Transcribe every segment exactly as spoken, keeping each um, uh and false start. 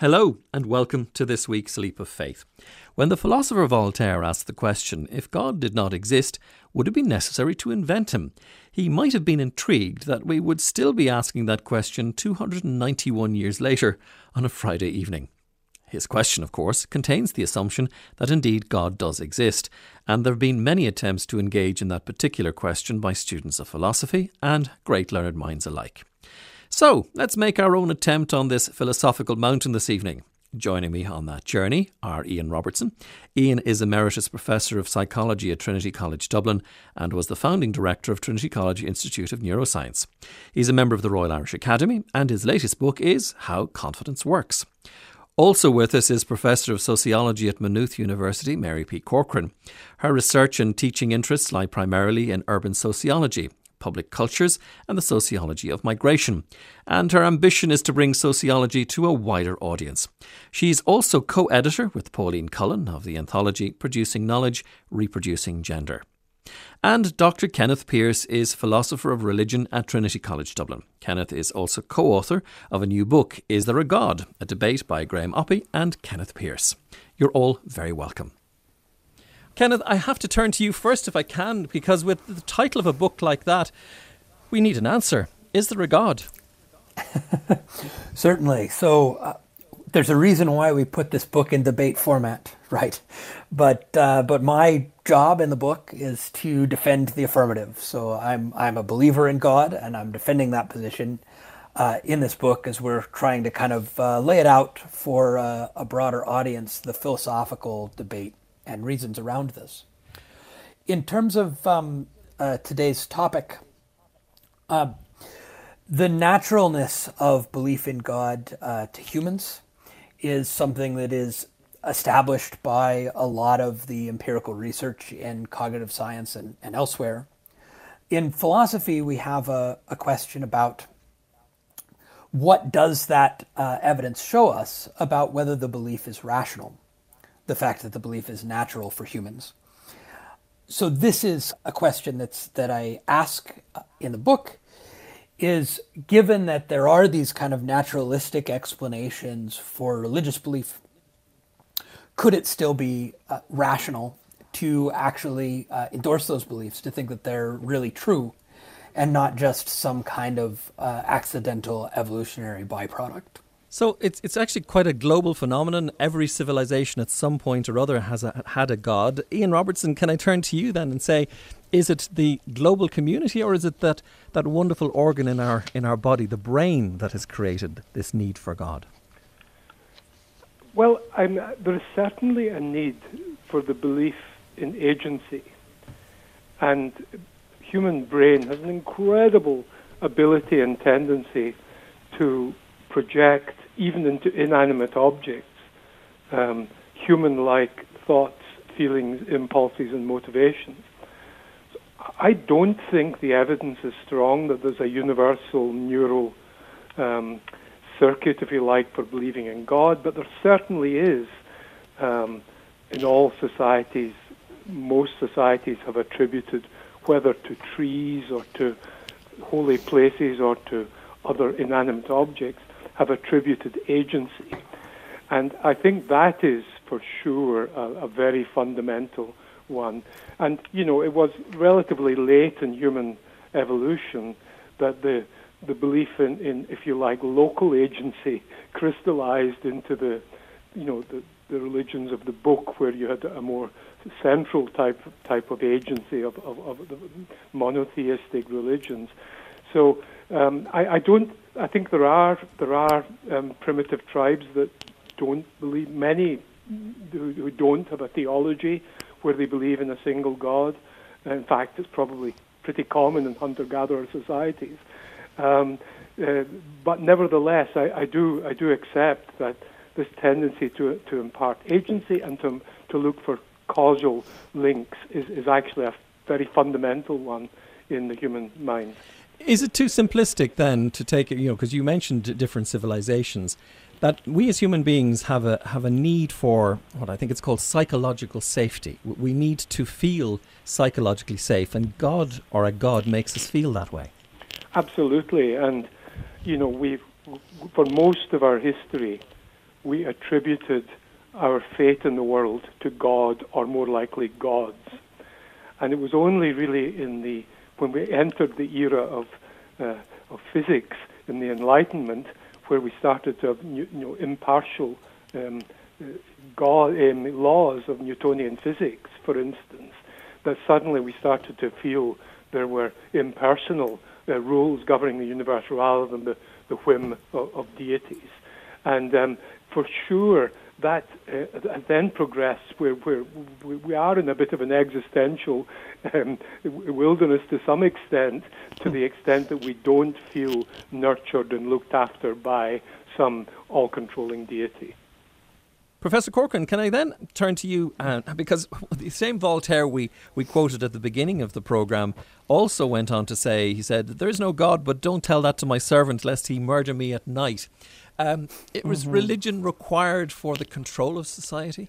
Hello and welcome to this week's Leap of Faith. When the philosopher Voltaire asked the question, if God did not exist, would it be necessary to invent him? He might have been intrigued that we would still be asking that question two hundred ninety-one years later on a Friday evening. His question, of course, contains the assumption that indeed God does exist, and there have been many attempts to engage in that particular question by students of philosophy and great learned minds alike. So, let's make our own attempt on this philosophical mountain this evening. Joining me on that journey are Ian Robertson. Ian is Emeritus Professor of Psychology at Trinity College Dublin and was the founding director of Trinity College Institute of Neuroscience. He's a member of the Royal Irish Academy and his latest book is How Confidence Works. Also with us is Professor of Sociology at Maynooth University, Mary P. Corcoran. Her research and teaching interests lie primarily in urban sociology, public cultures and the sociology of migration, and her ambition is to bring sociology to a wider audience. She's also co-editor with Pauline Cullen of the anthology Producing Knowledge, Reproducing Gender. And Doctor Kenneth Pearce is Philosopher of Religion at Trinity College Dublin. Kenneth is also co-author of a new book, Is There a God? A Debate by Graeme Oppie and Kenneth Pearce. You're all very welcome. Kenneth, I have to turn to you first if I can, because with the title of a book like that, we need an answer. Is there a God? Certainly. So uh, there's a reason why we put this book in debate format, right? But uh, but my job in the book is to defend the affirmative. So I'm I'm a believer in God, and I'm defending that position uh, in this book as we're trying to kind of uh, lay it out for uh, a broader audience, the philosophical debate and reasons around this. In terms of um, uh, today's topic, uh, the naturalness of belief in God uh, to humans is something that is established by a lot of the empirical research in cognitive science and, and elsewhere. In philosophy, we have a, a question about what does that uh, evidence show us about whether the belief is rational, the fact that the belief is natural for humans. So this is a question that's that I ask in the book, is given that there are these kind of naturalistic explanations for religious belief, could it still be uh, rational to actually uh, endorse those beliefs, to think that they're really true and not just some kind of uh, accidental evolutionary byproduct? So it's it's actually quite a global phenomenon. Every civilization at some point or other has a, had a god. Ian Robertson, can I turn to you then and say, is it the global community or is it that, that wonderful organ in our in our body, the brain, that has created this need for God? Well, I'm, there is certainly a need for the belief in agency. And human brain has an incredible ability and tendency to project, even into inanimate objects, um, human-like thoughts, feelings, impulses, and motivations. So I don't think the evidence is strong that there's a universal neural um, circuit, if you like, for believing in God, but there certainly is. Um, in all societies, most societies have attributed, whether to trees or to holy places or to other inanimate objects, have attributed agency. And I think that is for sure a, a very fundamental one. And, you know, it was relatively late in human evolution that the the belief in, in if you like, local agency crystallized into the, you know, the, the religions of the book, where you had a more central type, type of agency of, of, of the monotheistic religions. So um, I, I don't... I think there are there are um, primitive tribes that don't believe, many who, who don't have a theology where they believe in a single God. In fact, it's probably pretty common in hunter-gatherer societies. Um, uh, but nevertheless, I, I do I do accept that this tendency to to impart agency and to to look for causal links is, is actually a very fundamental one in the human mind. Is it too simplistic then to take it, you know, because you mentioned different civilizations, that we as human beings have a have a need for what I think it's called psychological safety. We need to feel psychologically safe, and God or a God makes us feel that way. Absolutely, and you know, we've for most of our history we attributed our fate in the world to God, or more likely gods. And it was only really in the when we entered the era of uh, of physics in the Enlightenment, where we started to have you know, impartial um, God, um, laws of Newtonian physics, for instance, that suddenly we started to feel there were impersonal uh, rules governing the universe rather than the, the whim of, of deities. And um, for sure, that uh, then progressed where, where we are in a bit of an existential um, wilderness to some extent, to the extent that we don't feel nurtured and looked after by some all-controlling deity. Professor Corcoran, can I then turn to you, uh, because the same Voltaire we, we quoted at the beginning of the programme also went on to say, he said, "There is no God, but don't tell that to my servant, lest he murder me at night." Um, it was mm-hmm. religion required for the control of society?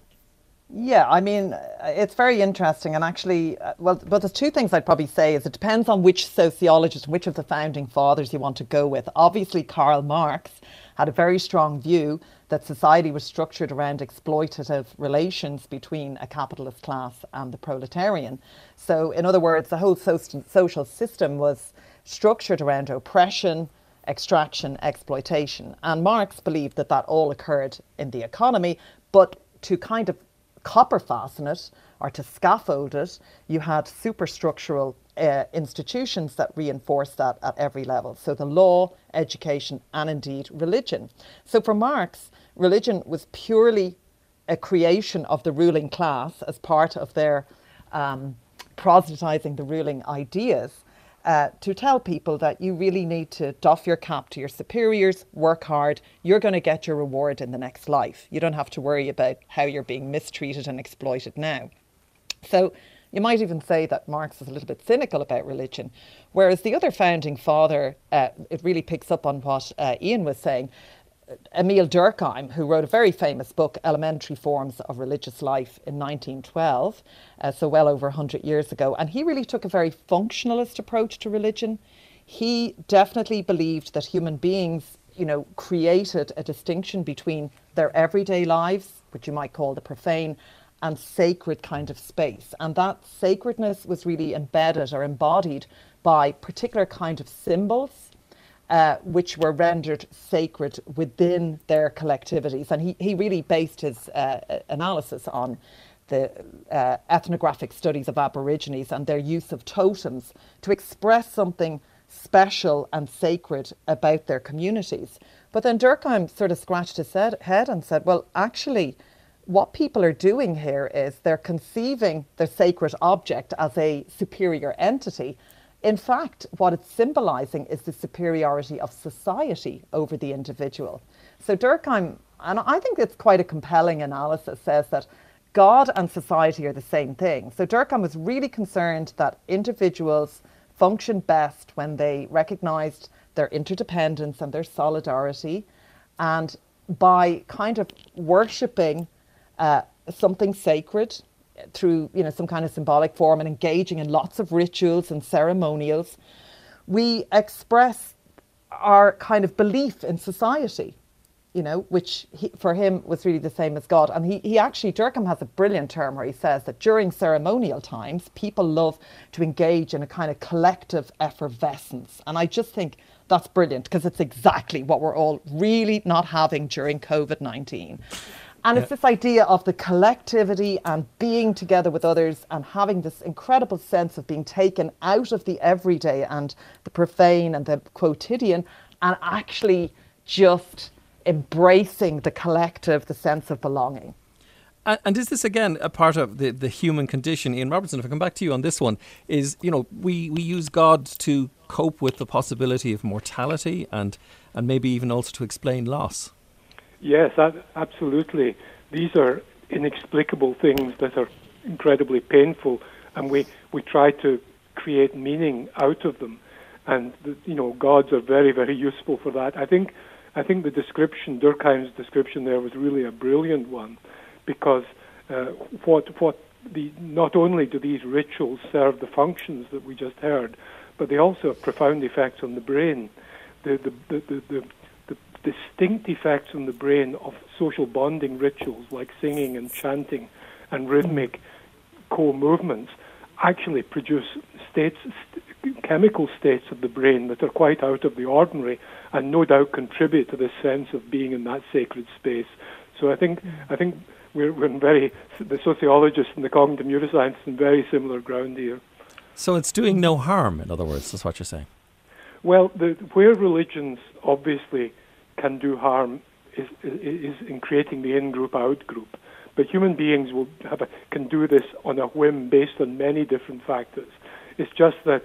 Yeah, I mean, it's very interesting. And actually, well, but there's two things I'd probably say is it depends on which sociologist, which of the founding fathers you want to go with. Obviously, Karl Marx had a very strong view that society was structured around exploitative relations between a capitalist class and the proletarian. So, in other words, the whole social system was structured around oppression, extraction, exploitation. And Marx believed that that all occurred in the economy, but to kind of copper fasten it or to scaffold it, you had superstructural uh, institutions that reinforced that at every level. So the law, education, and indeed religion. So for Marx, religion was purely a creation of the ruling class as part of their um, proselytizing the ruling ideas uh, to tell people that you really need to doff your cap to your superiors, work hard, you're going to get your reward in the next life. You don't have to worry about how you're being mistreated and exploited now. So you might even say that Marx is a little bit cynical about religion, whereas the other founding father, uh, it really picks up on what uh, Ian was saying, Emile Durkheim, who wrote a very famous book, Elementary Forms of Religious Life, in nineteen twelve, uh, so well over one hundred years ago. And he really took a very functionalist approach to religion. He definitely believed that human beings, you know, created a distinction between their everyday lives, which you might call the profane, and sacred kind of space. And that sacredness was really embedded or embodied by particular kind of symbols, uh, which were rendered sacred within their collectivities. And he, he really based his uh, analysis on the uh, ethnographic studies of Aborigines and their use of totems to express something special and sacred about their communities. But then Durkheim sort of scratched his head and said, well, actually, what people are doing here is they're conceiving the sacred object as a superior entity. In fact, what it's symbolizing is the superiority of society over the individual. So Durkheim, and I think it's quite a compelling analysis, says that God and society are the same thing. So Durkheim was really concerned that individuals function best when they recognized their interdependence and their solidarity, and by kind of worshipping Uh, something sacred through, you know, some kind of symbolic form and engaging in lots of rituals and ceremonials, we express our kind of belief in society, you know, which he, for him was really the same as God. And he, he actually, Durkheim has a brilliant term where he says that during ceremonial times, people love to engage in a kind of collective effervescence. And I just think that's brilliant because it's exactly what we're all really not having during COVID nineteen. And it's this idea of the collectivity and being together with others and having this incredible sense of being taken out of the everyday and the profane and the quotidian and actually just embracing the collective, the sense of belonging. And is this, again, a part of the, the human condition? Ian Robertson, if I come back to you on this one, is, you know, we, we use God to cope with the possibility of mortality and, and maybe even also to explain loss. Yes, absolutely. These are inexplicable things that are incredibly painful, and we, we try to create meaning out of them. And, you know, gods are very, very useful for that. I think I think the description, Durkheim's description there, was really a brilliant one, because uh, what what the not only do these rituals serve the functions that we just heard, but they also have profound effects on the brain. The the the, the, the distinct effects on the brain of social bonding rituals like singing and chanting and rhythmic core movements actually produce states, st- chemical states of the brain that are quite out of the ordinary and no doubt contribute to this sense of being in that sacred space. So I think I think we're, we're in very, the sociologists and the cognitive neuroscientists in very similar ground here. So it's doing no harm, in other words, that's what you're saying. Well, the, where religions obviously can do harm is, is in creating the in-group, out-group. But human beings will have a, can do this on a whim based on many different factors. It's just that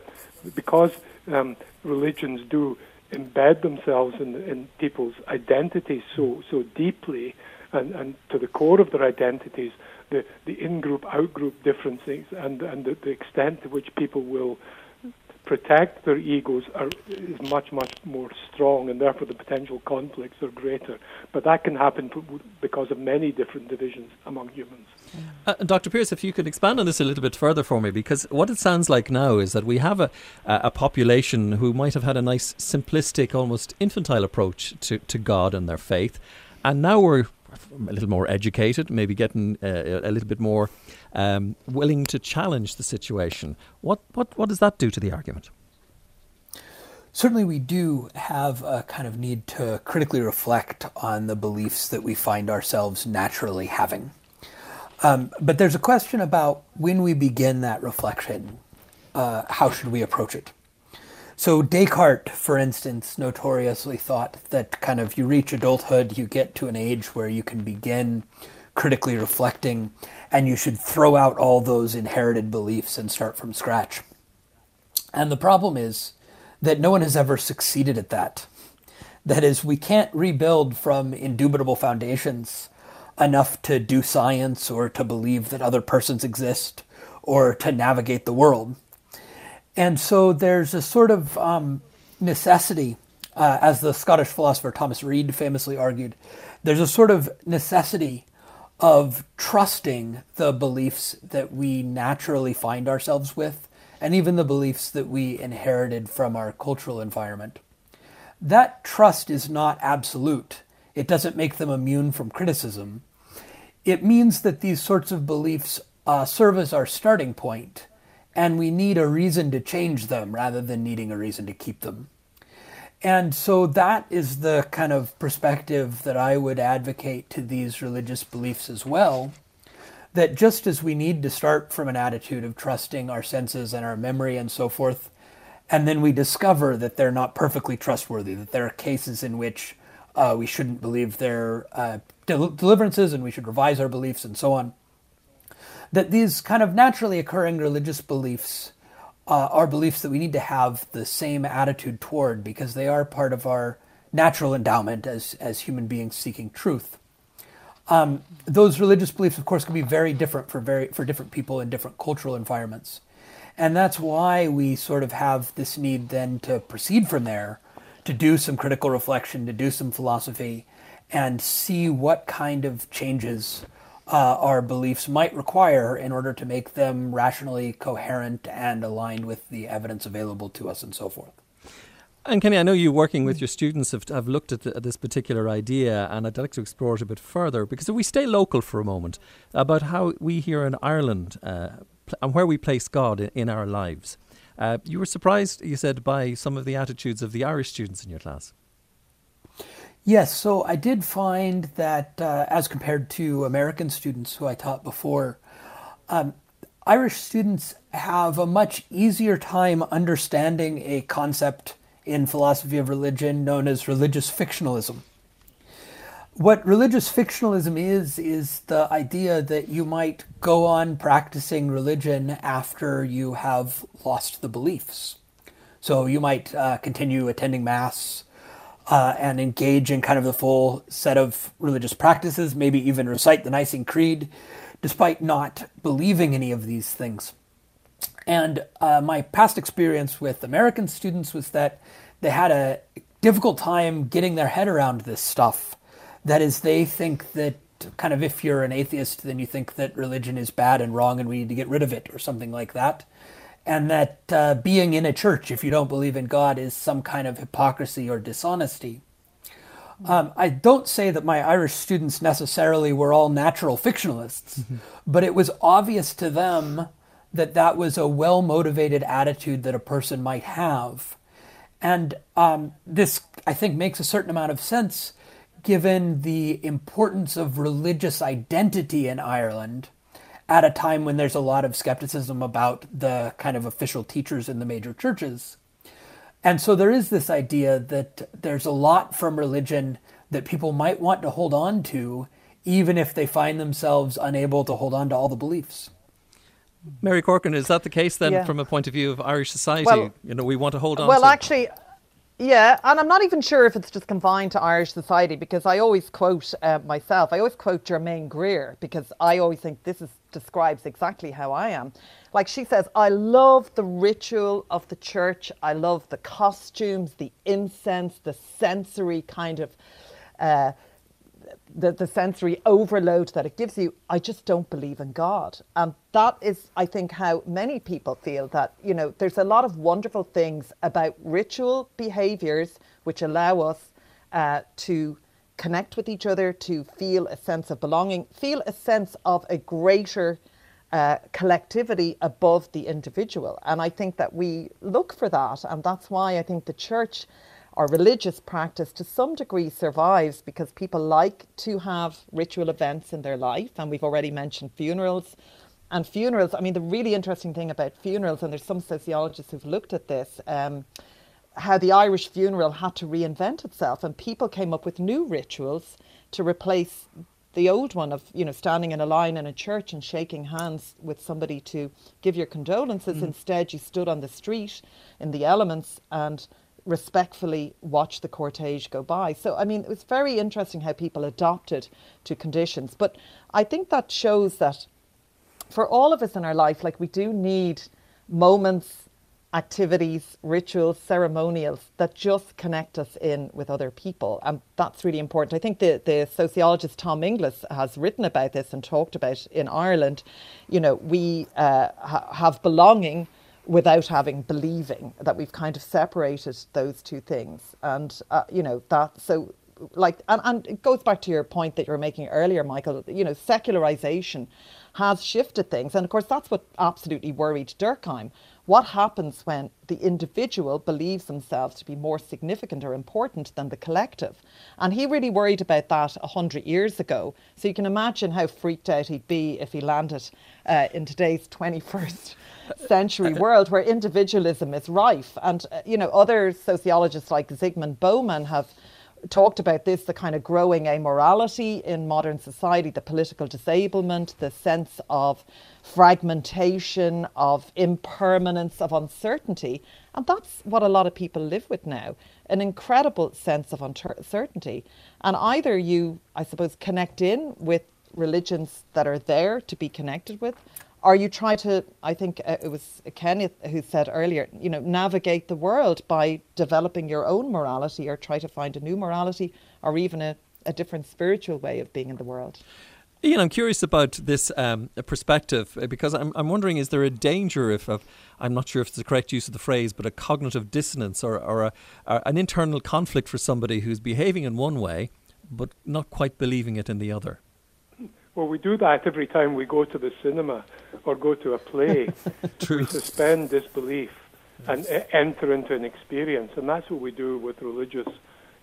because um, religions do embed themselves in, in people's identities so so deeply and, and to the core of their identities, the, the in-group, out-group differences and, and the, the extent to which people will protect their egos are, is much, much more strong, and therefore the potential conflicts are greater. But that can happen because of many different divisions among humans. Uh, Doctor Pearce, if you could expand on this a little bit further for me, because what it sounds like now is that we have a, a population who might have had a nice, simplistic, almost infantile approach to, to God and their faith, and now we're a little more educated, maybe getting uh, a little bit more um, willing to challenge the situation. What, what what does that do to the argument? Certainly we do have a kind of need to critically reflect on the beliefs that we find ourselves naturally having. Um, but there's a question about when we begin that reflection, uh, how should we approach it? So Descartes, for instance, notoriously thought that kind of you reach adulthood, you get to an age where you can begin critically reflecting, and you should throw out all those inherited beliefs and start from scratch. And the problem is that no one has ever succeeded at that. That is, we can't rebuild from indubitable foundations enough to do science or to believe that other persons exist or to navigate the world. And so there's a sort of um, necessity, uh, as the Scottish philosopher Thomas Reid famously argued, there's a sort of necessity of trusting the beliefs that we naturally find ourselves with, and even the beliefs that we inherited from our cultural environment. That trust is not absolute. It doesn't make them immune from criticism. It means that these sorts of beliefs uh, serve as our starting point, and we need a reason to change them rather than needing a reason to keep them. And so that is the kind of perspective that I would advocate to these religious beliefs as well, that just as we need to start from an attitude of trusting our senses and our memory and so forth, and then we discover that they're not perfectly trustworthy, that there are cases in which uh, we shouldn't believe their uh, del- deliverances and we should revise our beliefs and so on, that these kind of naturally occurring religious beliefs uh, are beliefs that we need to have the same attitude toward because they are part of our natural endowment as, as human beings seeking truth. Um, those religious beliefs, of course, can be very different for very for different people in different cultural environments. And that's why we sort of have this need then to proceed from there, to do some critical reflection, to do some philosophy, and see what kind of changes Uh, our beliefs might require in order to make them rationally coherent and aligned with the evidence available to us and so forth. And Kenny, I know you, working with your students, have, have looked at, the, at this particular idea, and I'd like to explore it a bit further, because if we stay local for a moment, about how we here in Ireland uh, pl- and where we place God in, in our lives. Uh, you were surprised, you said, by some of the attitudes of the Irish students in your class. Yes, so I did find that uh, as compared to American students who I taught before, um, Irish students have a much easier time understanding a concept in philosophy of religion known as religious fictionalism. What religious fictionalism is, is the idea that you might go on practicing religion after you have lost the beliefs. So you might uh, continue attending Mass, Uh, and engage in kind of the full set of religious practices, maybe even recite the Nicene Creed, despite not believing any of these things. And uh, my past experience with American students was that they had a difficult time getting their head around this stuff. That is, they think that kind of if you're an atheist, then you think that religion is bad and wrong and we need to get rid of it or something like that. And that uh, being in a church, if you don't believe in God, is some kind of hypocrisy or dishonesty. Um, I don't say that my Irish students necessarily were all natural fictionalists, mm-hmm. but it was obvious to them that that was a well-motivated attitude that a person might have. And um, this, I think, makes a certain amount of sense given the importance of religious identity in Ireland at a time when there's a lot of skepticism about the kind of official teachers in the major churches. And so there is this idea that there's a lot from religion that people might want to hold on to, even if they find themselves unable to hold on to all the beliefs. Mary Corcoran, is that the case then, yeah. from a point of view of Irish society? Well, you know, we want to hold on well, to... Well, actually... Yeah, and I'm not even sure if it's just confined to Irish society, because I always quote uh, myself, I always quote Germaine Greer, because I always think this is, describes exactly how I am. Like she says, I love the ritual of the church, I love the costumes, the incense, the sensory kind of, uh, the, the sensory overload that it gives you. I just don't believe in God. And that is, I think, how many people feel that, you know, there's a lot of wonderful things about ritual behaviours which allow us uh, to connect with each other, to feel a sense of belonging, feel a sense of a greater uh, collectivity above the individual. And I think that we look for that. And that's why I think the church or religious practice to some degree survives, because people like to have ritual events in their life. And we've already mentioned funerals. And funerals, I mean, the really interesting thing about funerals, and there's some sociologists who've looked at this, um, how the Irish funeral had to reinvent itself, and people came up with new rituals to replace the old one of, you know, standing in a line in a church and shaking hands with somebody to give your condolences. Mm. Instead, you stood on the street in the elements and respectfully watch the cortege go by. So, I mean, it was very interesting how people adapted to conditions. But I think that shows that for all of us in our life, like, we do need moments, activities, rituals, ceremonials that just connect us in with other people. And that's really important. I think the, the sociologist Tom Inglis has written about this and talked about in Ireland, you know, we uh, ha- have belonging without having believing, that we've kind of separated those two things. And, uh, you know, that so like, and, and it goes back to your point that you were making earlier, Michael, you know, secularization has shifted things. And of course, that's what absolutely worried Durkheim. What happens when the individual believes themselves to be more significant or important than the collective? And he really worried about that one hundred years ago. So you can imagine how freaked out he'd be if he landed uh, in today's twenty-first century world where individualism is rife. And, uh, you know, other sociologists like Zygmunt Bauman have talked about this, the kind of growing amorality in modern society, the political disablement, the sense of fragmentation, of impermanence, of uncertainty. And that's what a lot of people live with now, an incredible sense of uncertainty. And either you, I suppose, connect in with religions that are there to be connected with, or you try to, I think uh, it was Kenneth who said earlier, you know, navigate the world by developing your own morality, or try to find a new morality, or even a, a different spiritual way of being in the world. Ian, I'm curious about this um, perspective, because I'm, I'm wondering, is there a danger if, of, I'm not sure if it's the correct use of the phrase, but a cognitive dissonance or, or, a, or an internal conflict for somebody who's behaving in one way, but not quite believing it in the other? Well, we do that every time we go to the cinema or go to a play. True. We suspend disbelief and yes. e- enter into an experience. And that's what we do with religious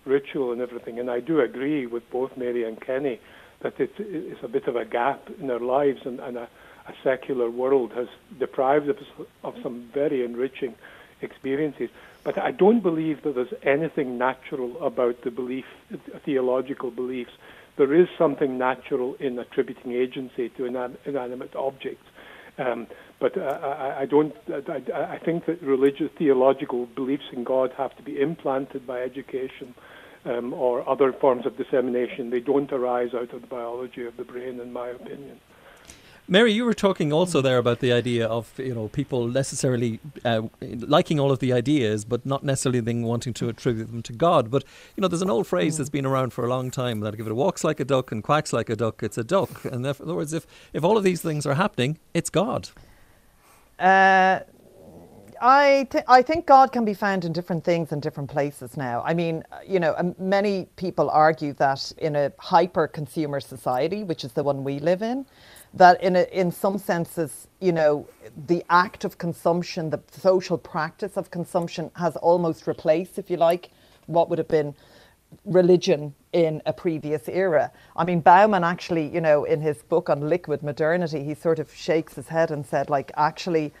ritual and everything. And I do agree with both Mary and Kenny that it's, it's a bit of a gap in our lives, and, and a, a secular world has deprived us of some very enriching experiences. But I don't believe that there's anything natural about the belief, theological beliefs. There is something natural in attributing agency to inan- inanimate objects. Um, but uh, I, I don't. I, I think that religious, theological beliefs in God have to be implanted by education um, or other forms of dissemination. They don't arise out of the biology of the brain, in my opinion. Mary, you were talking also there about the idea of, you know, people necessarily uh, liking all of the ideas, but not necessarily wanting to attribute them to God. But, you know, there's an old phrase that's been around for a long time that if it walks like a duck and quacks like a duck, it's a duck. And in other words, if, if all of these things are happening, it's God. Uh, I, th I think God can be found in different things in different places now. I mean, you know, many people argue that in a hyper-consumer society, which is the one we live in, that in, a, in some senses, you know, the act of consumption, the social practice of consumption has almost replaced, if you like, what would have been religion in a previous era. I mean, Bauman actually, you know, in his book on liquid modernity, he sort of shakes his head and said, like, actually,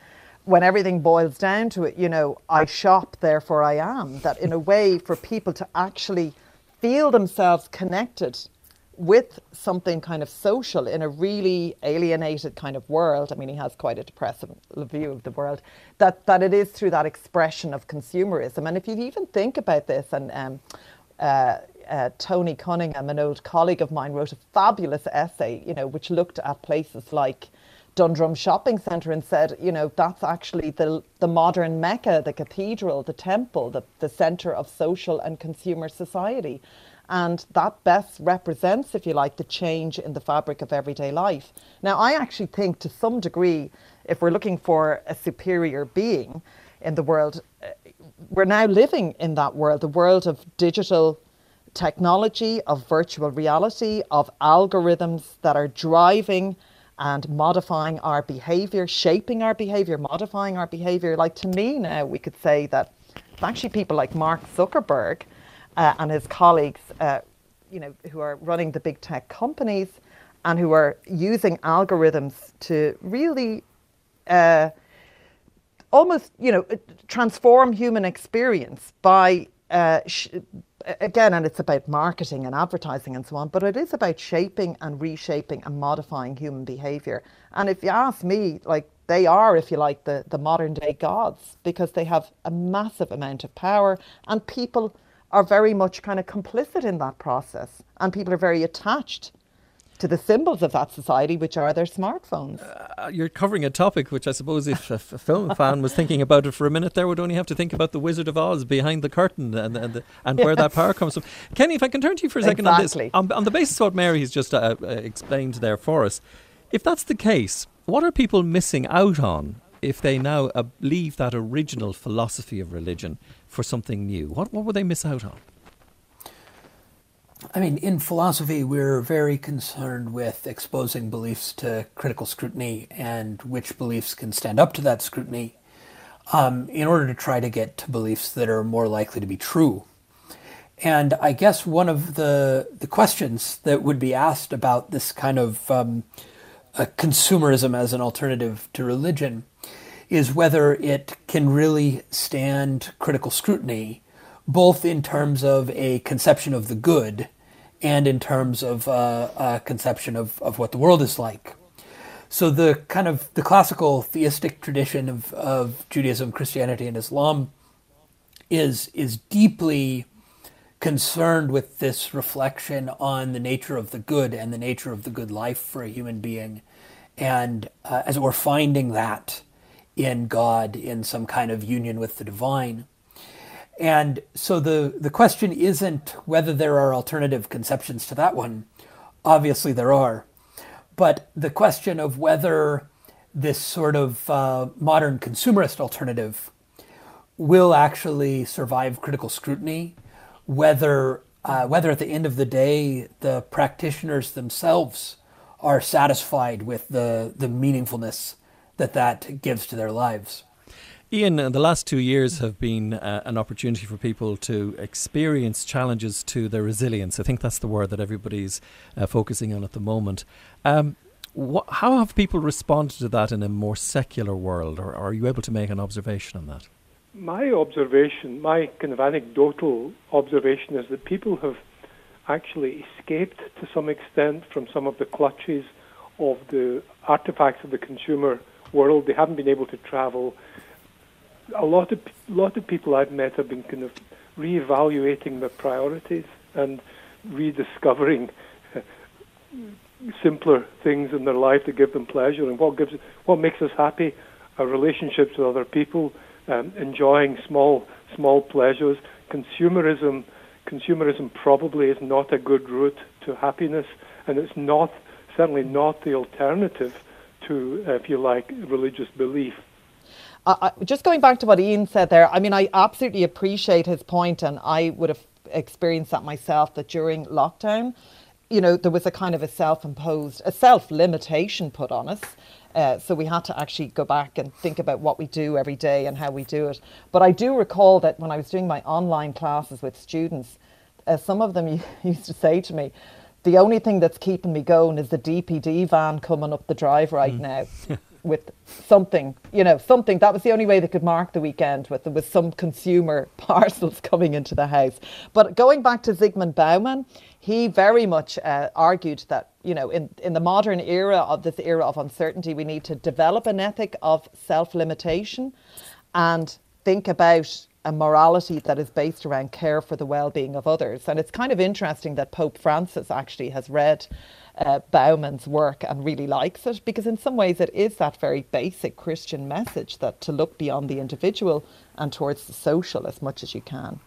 when everything boils down to it, you know, I shop, therefore I am. That in a way for people to actually feel themselves connected with something kind of social in a really alienated kind of world. I mean, he has quite a depressive view of the world, that, that it is through that expression of consumerism. And if you even think about this, and um, uh, uh, Tony Cunningham, an old colleague of mine, wrote a fabulous essay, you know, which looked at places like Dundrum Shopping Centre and said, you know, that's actually the, the modern Mecca, the cathedral, the temple, the, the centre of social and consumer society. And that best represents, if you like, the change in the fabric of everyday life. Now, I actually think to some degree, if we're looking for a superior being in the world, we're now living in that world, the world of digital technology, of virtual reality, of algorithms that are driving and modifying our behaviour, shaping our behaviour, modifying our behaviour. Like, to me now, we could say that it's actually people like Mark Zuckerberg uh, and his colleagues, uh, you know, who are running the big tech companies and who are using algorithms to really uh, almost, you know, transform human experience by, uh, sh again, and it's about marketing and advertising and so on, but it is about shaping and reshaping and modifying human behaviour. And if you ask me, like, they are, if you like, the, the modern day gods, because they have a massive amount of power, and people are very much kind of complicit in that process, and people are very attached to the symbols of that society, which are their smartphones. Uh, you're covering a topic which I suppose if a, a film fan was thinking about it for a minute there would only have to think about the Wizard of Oz behind the curtain and and, the, and yes. where that power comes from. Kenny, if I can turn to you for a second exactly. on this. On, on the basis of what Mary has just uh, uh, explained there for us, if that's the case, what are people missing out on if they now uh, leave that original philosophy of religion for something new? What, what would they miss out on? I mean, in philosophy, we're very concerned with exposing beliefs to critical scrutiny and which beliefs can stand up to that scrutiny um, in order to try to get to beliefs that are more likely to be true. And I guess one of the, the questions that would be asked about this kind of um, uh, consumerism as an alternative to religion is whether it can really stand critical scrutiny, both in terms of a conception of the good and in terms of uh, a conception of, of what the world is like. So the kind of the classical theistic tradition of, of Judaism, Christianity, and Islam is, is deeply concerned with this reflection on the nature of the good and the nature of the good life for a human being. And uh, as we're finding that in God, in some kind of union with the divine. And so the, the question isn't whether there are alternative conceptions to that one. Obviously there are. But the question of whether this sort of uh, modern consumerist alternative will actually survive critical scrutiny, whether, uh, whether at the end of the day the practitioners themselves are satisfied with the, the meaningfulness that that gives to their lives. Ian, the last two years have been uh, an opportunity for people to experience challenges to their resilience. I think that's the word that everybody's uh, focusing on at the moment. Um, what, how have people responded to that in a more secular world, or, or are you able to make an observation on that? My observation, my kind of anecdotal observation, is that people have actually escaped to some extent from some of the clutches of the artifacts of the consumer world. They haven't been able to travel. A lot of lot of people I've met have been kind of reevaluating their priorities and rediscovering simpler things in their life that give them pleasure and what gives what makes us happy. Our relationships with other people, um, enjoying small small pleasures. Consumerism, consumerism probably is not a good route to happiness, and it's not certainly not the alternative to, if you like, religious belief. I, I, just going back to what Ian said there, I mean, I absolutely appreciate his point, and I would have experienced that myself, that during lockdown, you know, there was a kind of a self-imposed, a self-limitation put on us. Uh, so we had to actually go back and think about what we do every day and how we do it. But I do recall that when I was doing my online classes with students, uh, some of them used to say to me, the only thing that's keeping me going is the D P D van coming up the drive right mm. now with something, you know, something. That was the only way they could mark the weekend with. There was some consumer parcels coming into the house. But going back to Zygmunt Bauman, he very much uh, argued that, you know, in, in the modern era of this era of uncertainty, we need to develop an ethic of self-limitation and think about a morality that is based around care for the well-being of others. And it's kind of interesting that Pope Francis actually has read uh, Bauman's work and really likes it, because in some ways it is that very basic Christian message that to look beyond the individual and towards the social as much as you can.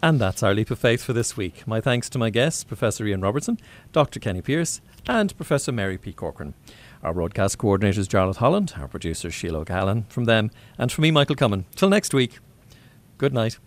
And that's our Leap of Faith for this week. My thanks to my guests, Professor Ian Robertson, Doctor Kenneth Pearce, and Professor Mary P. Corcoran. Our broadcast coordinator is Charlotte Holland, our producer Sheila O'Gallan. From them, and from me, Michael Cummins. Till next week. Good night.